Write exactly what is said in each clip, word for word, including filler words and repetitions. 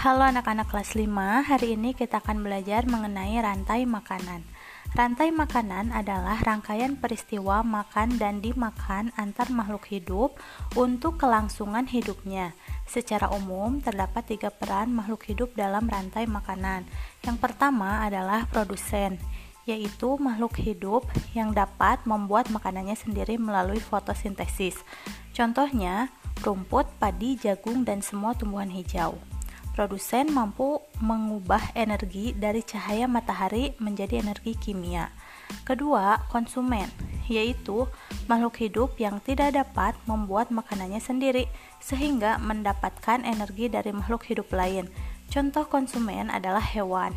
Halo anak-anak kelas lima, hari ini kita akan belajar mengenai rantai makanan. Rantai makanan adalah rangkaian peristiwa makan dan dimakan antar makhluk hidup untuk kelangsungan hidupnya. Secara umum, terdapat tiga peran makhluk hidup dalam rantai makanan. Yang pertama adalah produsen, yaitu makhluk hidup yang dapat membuat makanannya sendiri melalui fotosintesis. Contohnya, rumput, padi, jagung, dan semua tumbuhan hijau. Produsen mampu mengubah energi dari cahaya matahari menjadi energi kimia. Kedua, konsumen, yaitu makhluk hidup yang tidak dapat membuat makanannya sendiri sehingga mendapatkan energi dari makhluk hidup lain. Contoh konsumen adalah hewan.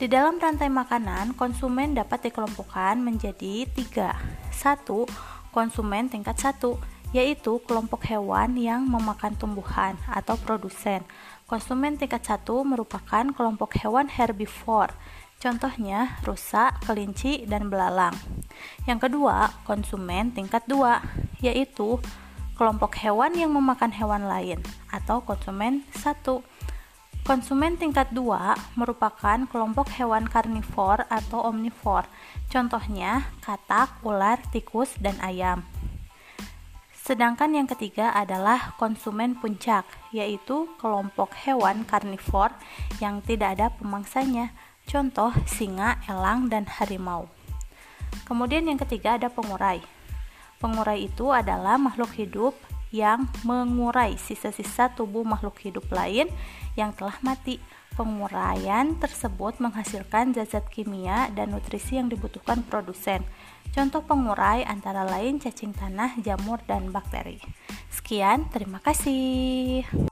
Di dalam rantai makanan, konsumen dapat dikelompokkan menjadi tiga. Satu, konsumen tingkat satu, yaitu kelompok hewan yang memakan tumbuhan atau produsen. Konsumen tingkat satu merupakan kelompok hewan herbivore, contohnya rusa, kelinci, dan belalang. Yang kedua, konsumen tingkat dua, yaitu kelompok hewan yang memakan hewan lain atau konsumen satu. Konsumen tingkat dua merupakan kelompok hewan karnivor atau omnivor, contohnya katak, ular, tikus, dan ayam. Sedangkan yang ketiga adalah konsumen puncak, yaitu kelompok hewan karnivor yang tidak ada pemangsanya, contoh singa, elang, dan harimau. Kemudian yang ketiga ada pengurai. Pengurai itu adalah makhluk hidup yang mengurai sisa-sisa tubuh makhluk hidup lain yang telah mati. Penguraian tersebut menghasilkan zat-zat kimia dan nutrisi yang dibutuhkan produsen. Contoh pengurai antara lain cacing tanah, jamur, dan bakteri. Sekian, terima kasih.